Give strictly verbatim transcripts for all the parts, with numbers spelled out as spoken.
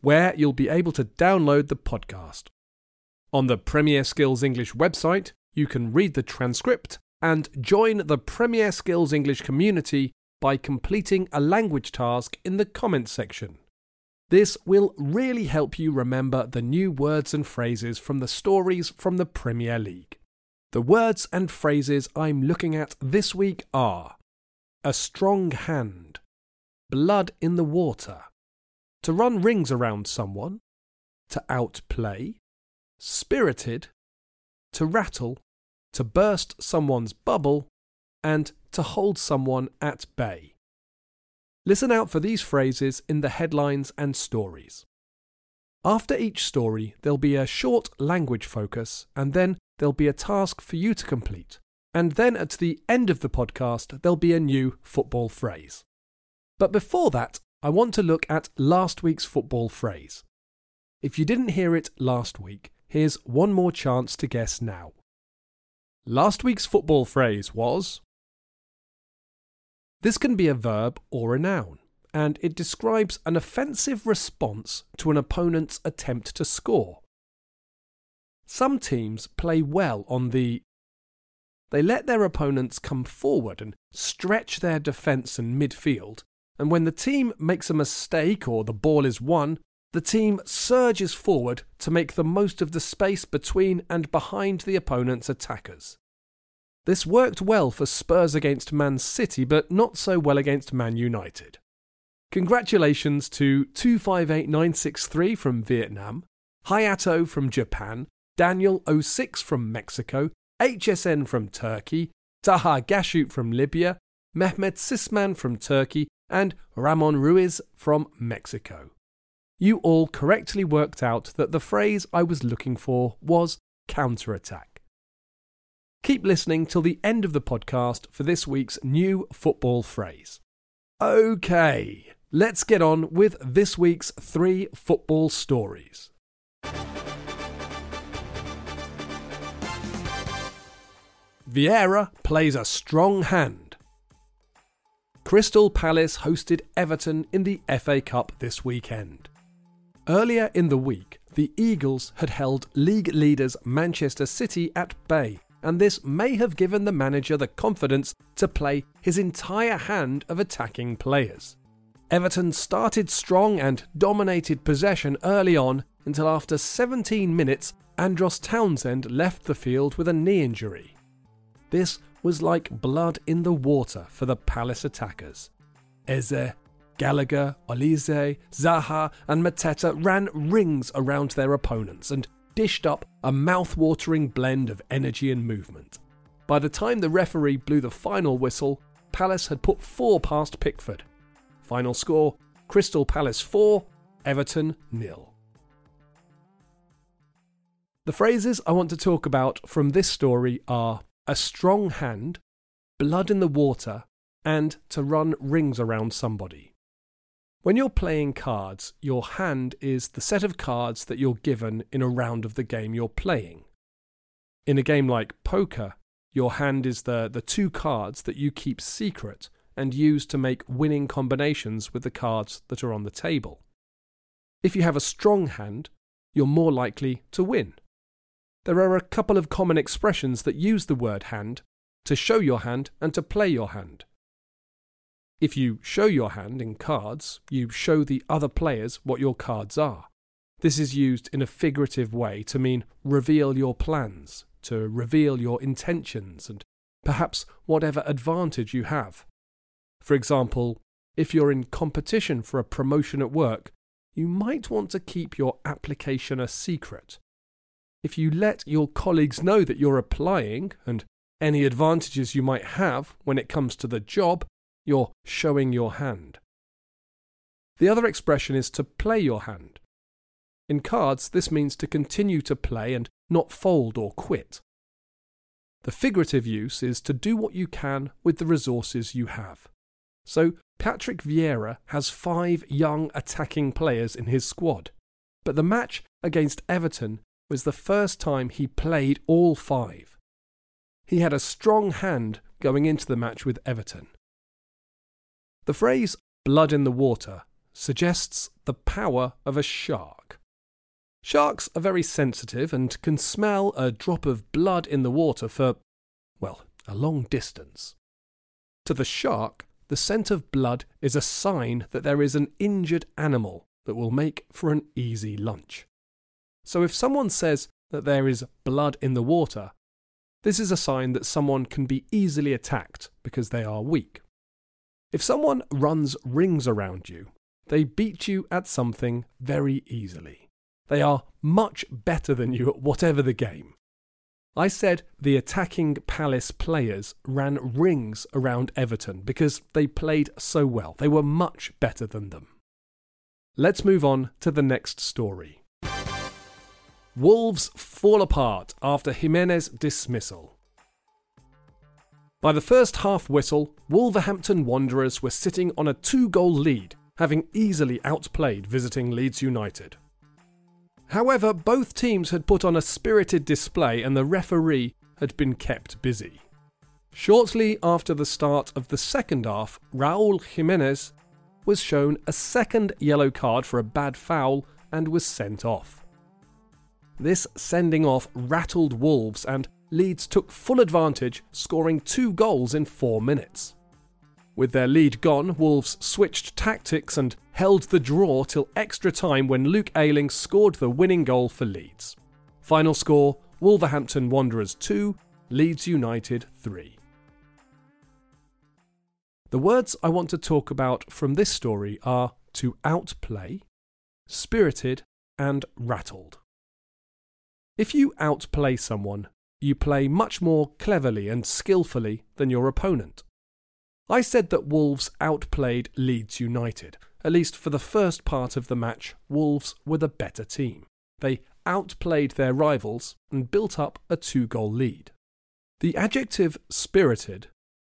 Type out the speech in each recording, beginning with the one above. where you'll be able to download the podcast. On the Premier Skills English website, you can read the transcript and join the Premier Skills English community by completing a language task in the comments section. This will really help you remember the new words and phrases from the stories from the Premier League. The words and phrases I'm looking at this week are a strong hand, blood in the water, to run rings around someone, to outplay, spirited, to rattle, to burst someone's bubble, and to hold someone at bay. Listen out for these phrases in the headlines and stories. After each story, there'll be a short language focus, and then there'll be a task for you to complete. And then at the end of the podcast, there'll be a new football phrase. But before that, I want to look at last week's football phrase. If you didn't hear it last week, here's one more chance to guess now. Last week's football phrase was... This can be a verb or a noun, and it describes an offensive response to an opponent's attempt to score. Some teams play well on the... They let their opponents come forward and stretch their defence and midfield. And when the team makes a mistake or the ball is won, the team surges forward to make the most of the space between and behind the opponent's attackers. This worked well for Spurs against Man City, but not so well against Man United. Congratulations to two five eight nine six three from Vietnam, Hayato from Japan, Daniel oh six from Mexico, H S N from Turkey, Taha Gashut from Libya, Mehmet Sisman from Turkey, and Ramon Ruiz from Mexico. You all correctly worked out that the phrase I was looking for was counter-attack. Keep listening till the end of the podcast for this week's new football phrase. Okay, let's get on with this week's three football stories. Vieira plays a strong hand. Crystal Palace hosted Everton in the F A Cup this weekend. Earlier in the week, the Eagles had held league leaders Manchester City at bay, and this may have given the manager the confidence to play his entire hand of attacking players. Everton started strong and dominated possession early on until after seventeen minutes, Andros Townsend left the field with a knee injury. This was like blood in the water for the Palace attackers. Eze, Gallagher, Olise, Zaha and Mateta ran rings around their opponents and dished up a mouth-watering blend of energy and movement. By the time the referee blew the final whistle, Palace had put four past Pickford. Final score, Crystal Palace four, Everton nil. The phrases I want to talk about from this story are a strong hand, blood in the water, and to run rings around somebody. When you're playing cards, your hand is the set of cards that you're given in a round of the game you're playing. In a game like poker, your hand is the, the two cards that you keep secret and use to make winning combinations with the cards that are on the table. If you have a strong hand, you're more likely to win. There are a couple of common expressions that use the word hand, to show your hand and to play your hand. If you show your hand in cards, you show the other players what your cards are. This is used in a figurative way to mean reveal your plans, to reveal your intentions and perhaps whatever advantage you have. For example, if you're in competition for a promotion at work, you might want to keep your application a secret. If you let your colleagues know that you're applying and any advantages you might have when it comes to the job, you're showing your hand. The other expression is to play your hand. In cards, this means to continue to play and not fold or quit. The figurative use is to do what you can with the resources you have. So, Patrick Vieira has five young attacking players in his squad, but the match against Everton was the first time he played all five. He had a strong hand going into the match with Everton. The phrase "blood in the water" suggests the power of a shark. Sharks are very sensitive and can smell a drop of blood in the water for, well, a long distance. To the shark, the scent of blood is a sign that there is an injured animal that will make for an easy lunch. So if someone says that there is blood in the water, this is a sign that someone can be easily attacked because they are weak. If someone runs rings around you, they beat you at something very easily. They are much better than you at whatever the game. I said the attacking Palace players ran rings around Everton because they played so well. They were much better than them. Let's move on to the next story. Wolves fall apart after Jimenez's dismissal. By the first half whistle, Wolverhampton Wanderers were sitting on a two-goal lead, having easily outplayed visiting Leeds United. However, both teams had put on a spirited display and the referee had been kept busy. Shortly after the start of the second half, Raúl Jiménez was shown a second yellow card for a bad foul and was sent off. This sending off rattled Wolves and Leeds took full advantage, scoring two goals in four minutes. With their lead gone, Wolves switched tactics and held the draw till extra time when Luke Ayling scored the winning goal for Leeds. Final score, Wolverhampton Wanderers two, Leeds United three. The words I want to talk about from this story are to outplay, spirited, and rattled. If you outplay someone, you play much more cleverly and skillfully than your opponent. I said that Wolves outplayed Leeds United. At least for the first part of the match, Wolves were the better team. They outplayed their rivals and built up a two-goal lead. The adjective spirited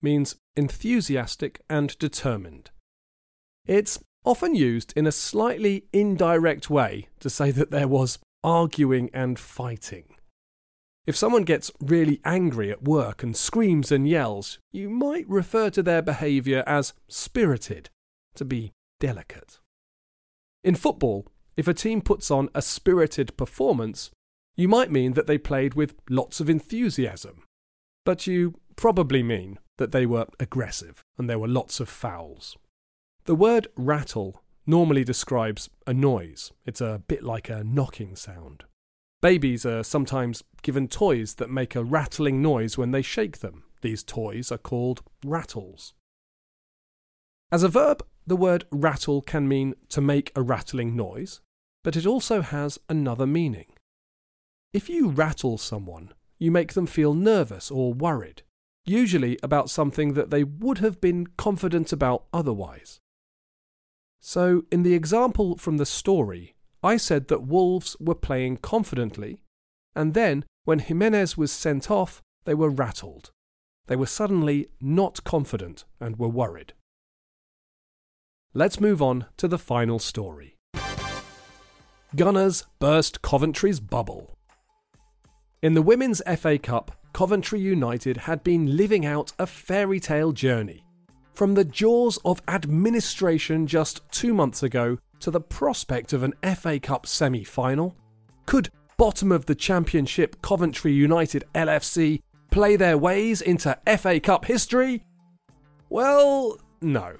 means enthusiastic and determined. It's often used in a slightly indirect way to say that there was arguing and fighting. If someone gets really angry at work and screams and yells, you might refer to their behaviour as spirited, to be delicate. In football, if a team puts on a spirited performance, you might mean that they played with lots of enthusiasm, but you probably mean that they were aggressive and there were lots of fouls. The word rattle normally describes a noise. It's a bit like a knocking sound. Babies are sometimes given toys that make a rattling noise when they shake them. These toys are called rattles. As a verb, the word rattle can mean to make a rattling noise, but it also has another meaning. If you rattle someone, you make them feel nervous or worried, usually about something that they would have been confident about otherwise. So, in the example from the story, I said that Wolves were playing confidently, and then, when Jimenez was sent off, they were rattled. They were suddenly not confident and were worried. Let's move on to the final story. Gunners burst Coventry's bubble. In the Women's F A Cup, Coventry United had been living out a fairy tale journey. From the jaws of administration just two months ago, to the prospect of an F A Cup semi-final? Could bottom of the championship Coventry United L F C play their ways into F A Cup history? Well, no.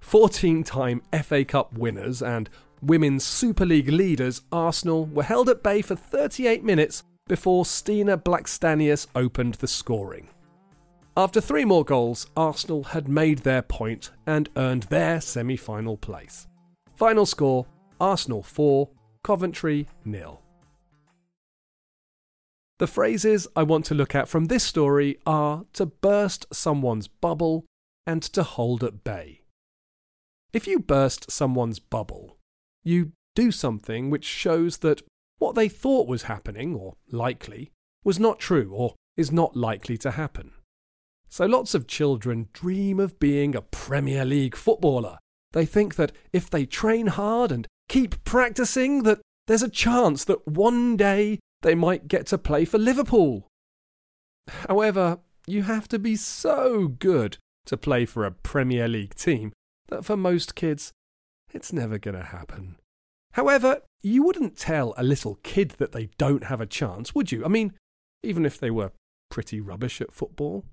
fourteen-time F A Cup winners and Women's Super League leaders Arsenal were held at bay for thirty-eight minutes before Stina Blackstanius opened the scoring. After three more goals, Arsenal had made their point and earned their semi-final place. Final score, Arsenal four, Coventry nil. The phrases I want to look at from this story are to burst someone's bubble and to hold at bay. If you burst someone's bubble, you do something which shows that what they thought was happening, or likely, was not true or is not likely to happen. So lots of children dream of being a Premier League footballer. They think that if they train hard and keep practicing, that there's a chance that one day they might get to play for Liverpool. However, you have to be so good to play for a Premier League team that for most kids, it's never going to happen. However, you wouldn't tell a little kid that they don't have a chance, would you? I mean, even if they were pretty rubbish at football.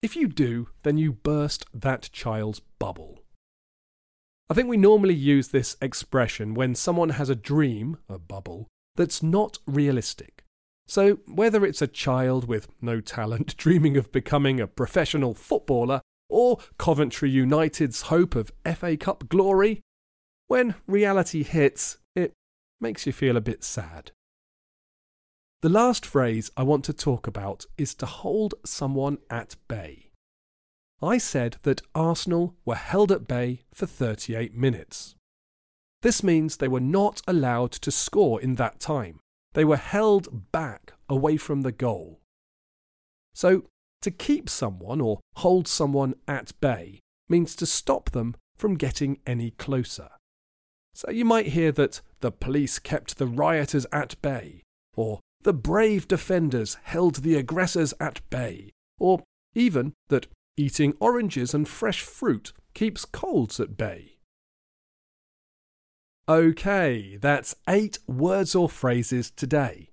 If you do, then you burst that child's bubble. I think we normally use this expression when someone has a dream, a bubble, that's not realistic. So whether it's a child with no talent dreaming of becoming a professional footballer or Coventry United's hope of F A Cup glory, when reality hits, it makes you feel a bit sad. The last phrase I want to talk about is to hold someone at bay. I said that Arsenal were held at bay for thirty-eight minutes. This means they were not allowed to score in that time. They were held back away from the goal. So, to keep someone or hold someone at bay means to stop them from getting any closer. So you might hear that the police kept the rioters at bay, or the brave defenders held the aggressors at bay, or even that eating oranges and fresh fruit keeps colds at bay. Okay, that's eight words or phrases today.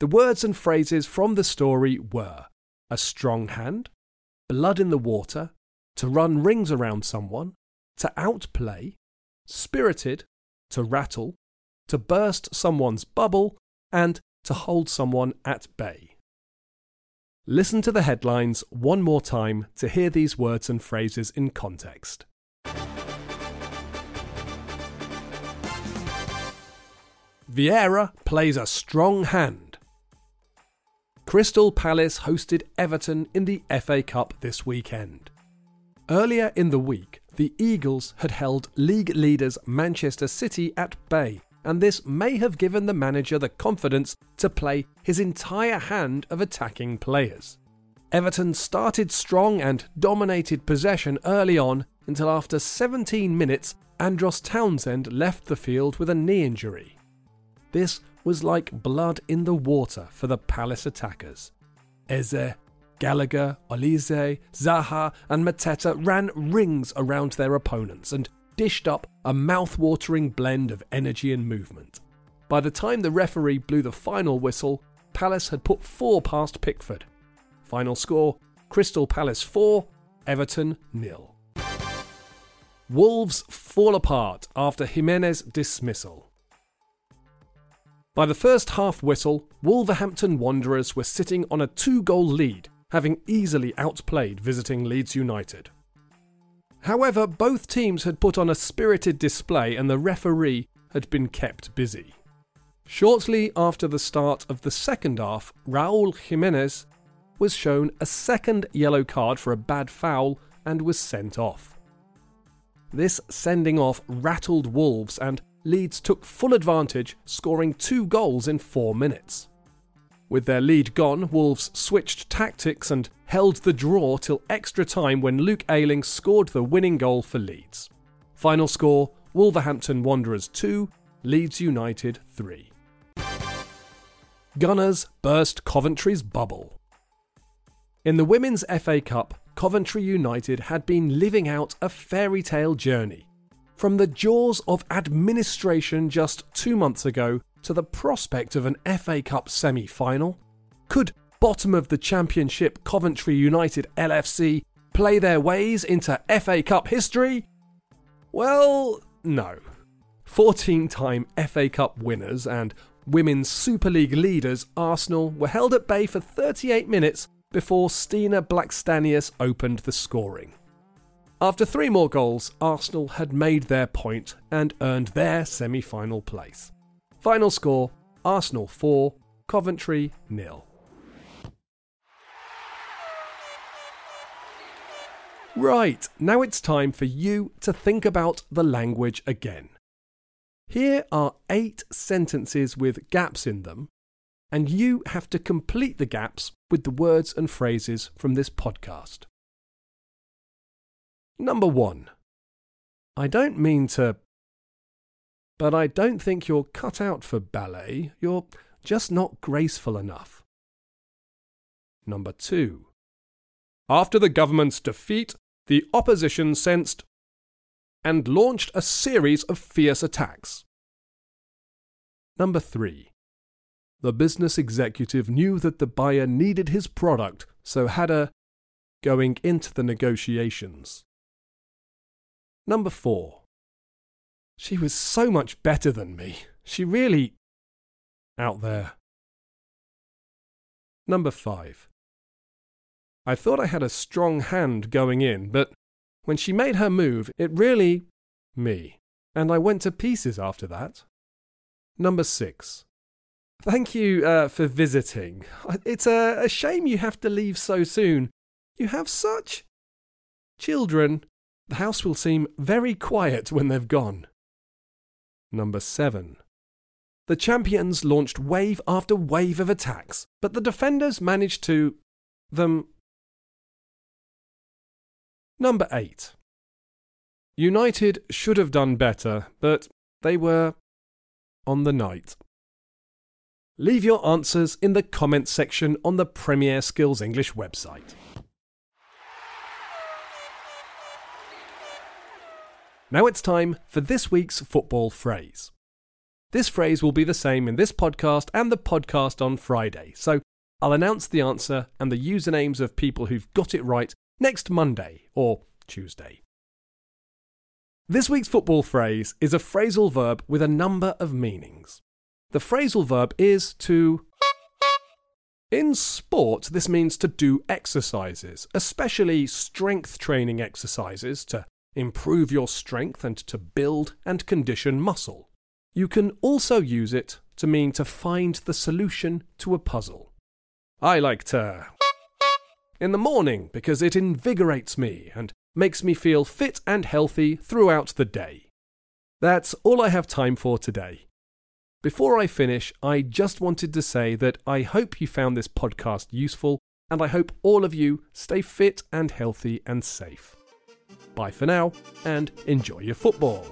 The words and phrases from the story were a strong hand, blood in the water, to run rings around someone, to outplay, spirited, to rattle, to burst someone's bubble, and to hold someone at bay. Listen to the headlines one more time to hear these words and phrases in context. Vieira plays a strong hand. Crystal Palace hosted Everton in the F A Cup this weekend. Earlier in the week, the Eagles had held league leaders Manchester City at bay, and this may have given the manager the confidence to play his entire hand of attacking players. Everton started strong and dominated possession early on until after seventeen minutes, Andros Townsend left the field with a knee injury. This was like blood in the water for the Palace attackers. Eze, Gallagher, Olise, Zaha and Mateta ran rings around their opponents and dished up a mouth-watering blend of energy and movement. By the time the referee blew the final whistle, Palace had put four past Pickford. Final score, Crystal Palace four, Everton nil. Wolves fall apart after Jimenez dismissal. By the first half whistle, Wolverhampton Wanderers were sitting on a two-goal lead, having easily outplayed visiting Leeds United. However, both teams had put on a spirited display and the referee had been kept busy. Shortly after the start of the second half, Raúl Jiménez was shown a second yellow card for a bad foul and was sent off. This sending off rattled Wolves and Leeds took full advantage, scoring two goals in four minutes. With their lead gone, Wolves switched tactics and held the draw till extra time when Luke Ayling scored the winning goal for Leeds. Final score, Wolverhampton Wanderers two, Leeds United three. Gunners burst Coventry's bubble. In the Women's F A Cup, Coventry United had been living out a fairy tale journey. From the jaws of administration just two months ago to the prospect of an F A Cup semi-final, could bottom of the championship Coventry United L F C play their ways into F A Cup history? Well, no. fourteen-time F A Cup winners and Women's Super League leaders Arsenal were held at bay for thirty-eight minutes before Stina Blackstanius opened the scoring. After three more goals, Arsenal had made their point and earned their semi-final place. Final score, Arsenal four, Coventry nil. Right, now it's time for you to think about the language again. Here are eight sentences with gaps in them, and you have to complete the gaps with the words and phrases from this podcast. Number one. I don't mean to, but I don't think you're cut out for ballet. You're just not graceful enough. Number two. After the government's defeat, the opposition sensed and launched a series of fierce attacks. Number three. The business executive knew that the buyer needed his product, so had a going into the negotiations. Number four. She was so much better than me. She really... out there. Number five. I thought I had a strong hand going in, but when she made her move, it really... me. And I went to pieces after that. Number six. Thank you uh, for visiting. It's a, a shame you have to leave so soon. You have such... children. The house will seem very quiet when they've gone. Number seven. The champions launched wave after wave of attacks, but the defenders managed to... them... Number eight. United should have done better, but they were... on the night. Leave your answers in the comments section on the Premier Skills English website. Now it's time for this week's football phrase. This phrase will be the same in this podcast and the podcast on Friday, so I'll announce the answer and the usernames of people who've got it right next Monday or Tuesday. This week's football phrase is a phrasal verb with a number of meanings. The phrasal verb is to... In sport, this means to do exercises, especially strength training exercises to improve your strength and to build and condition muscle. You can also use it to mean to find the solution to a puzzle. I like to... in the morning because it invigorates me and makes me feel fit and healthy throughout the day. That's all I have time for today. Before I finish, I just wanted to say that I hope you found this podcast useful, and I hope all of you stay fit and healthy and safe. Bye for now, and enjoy your football.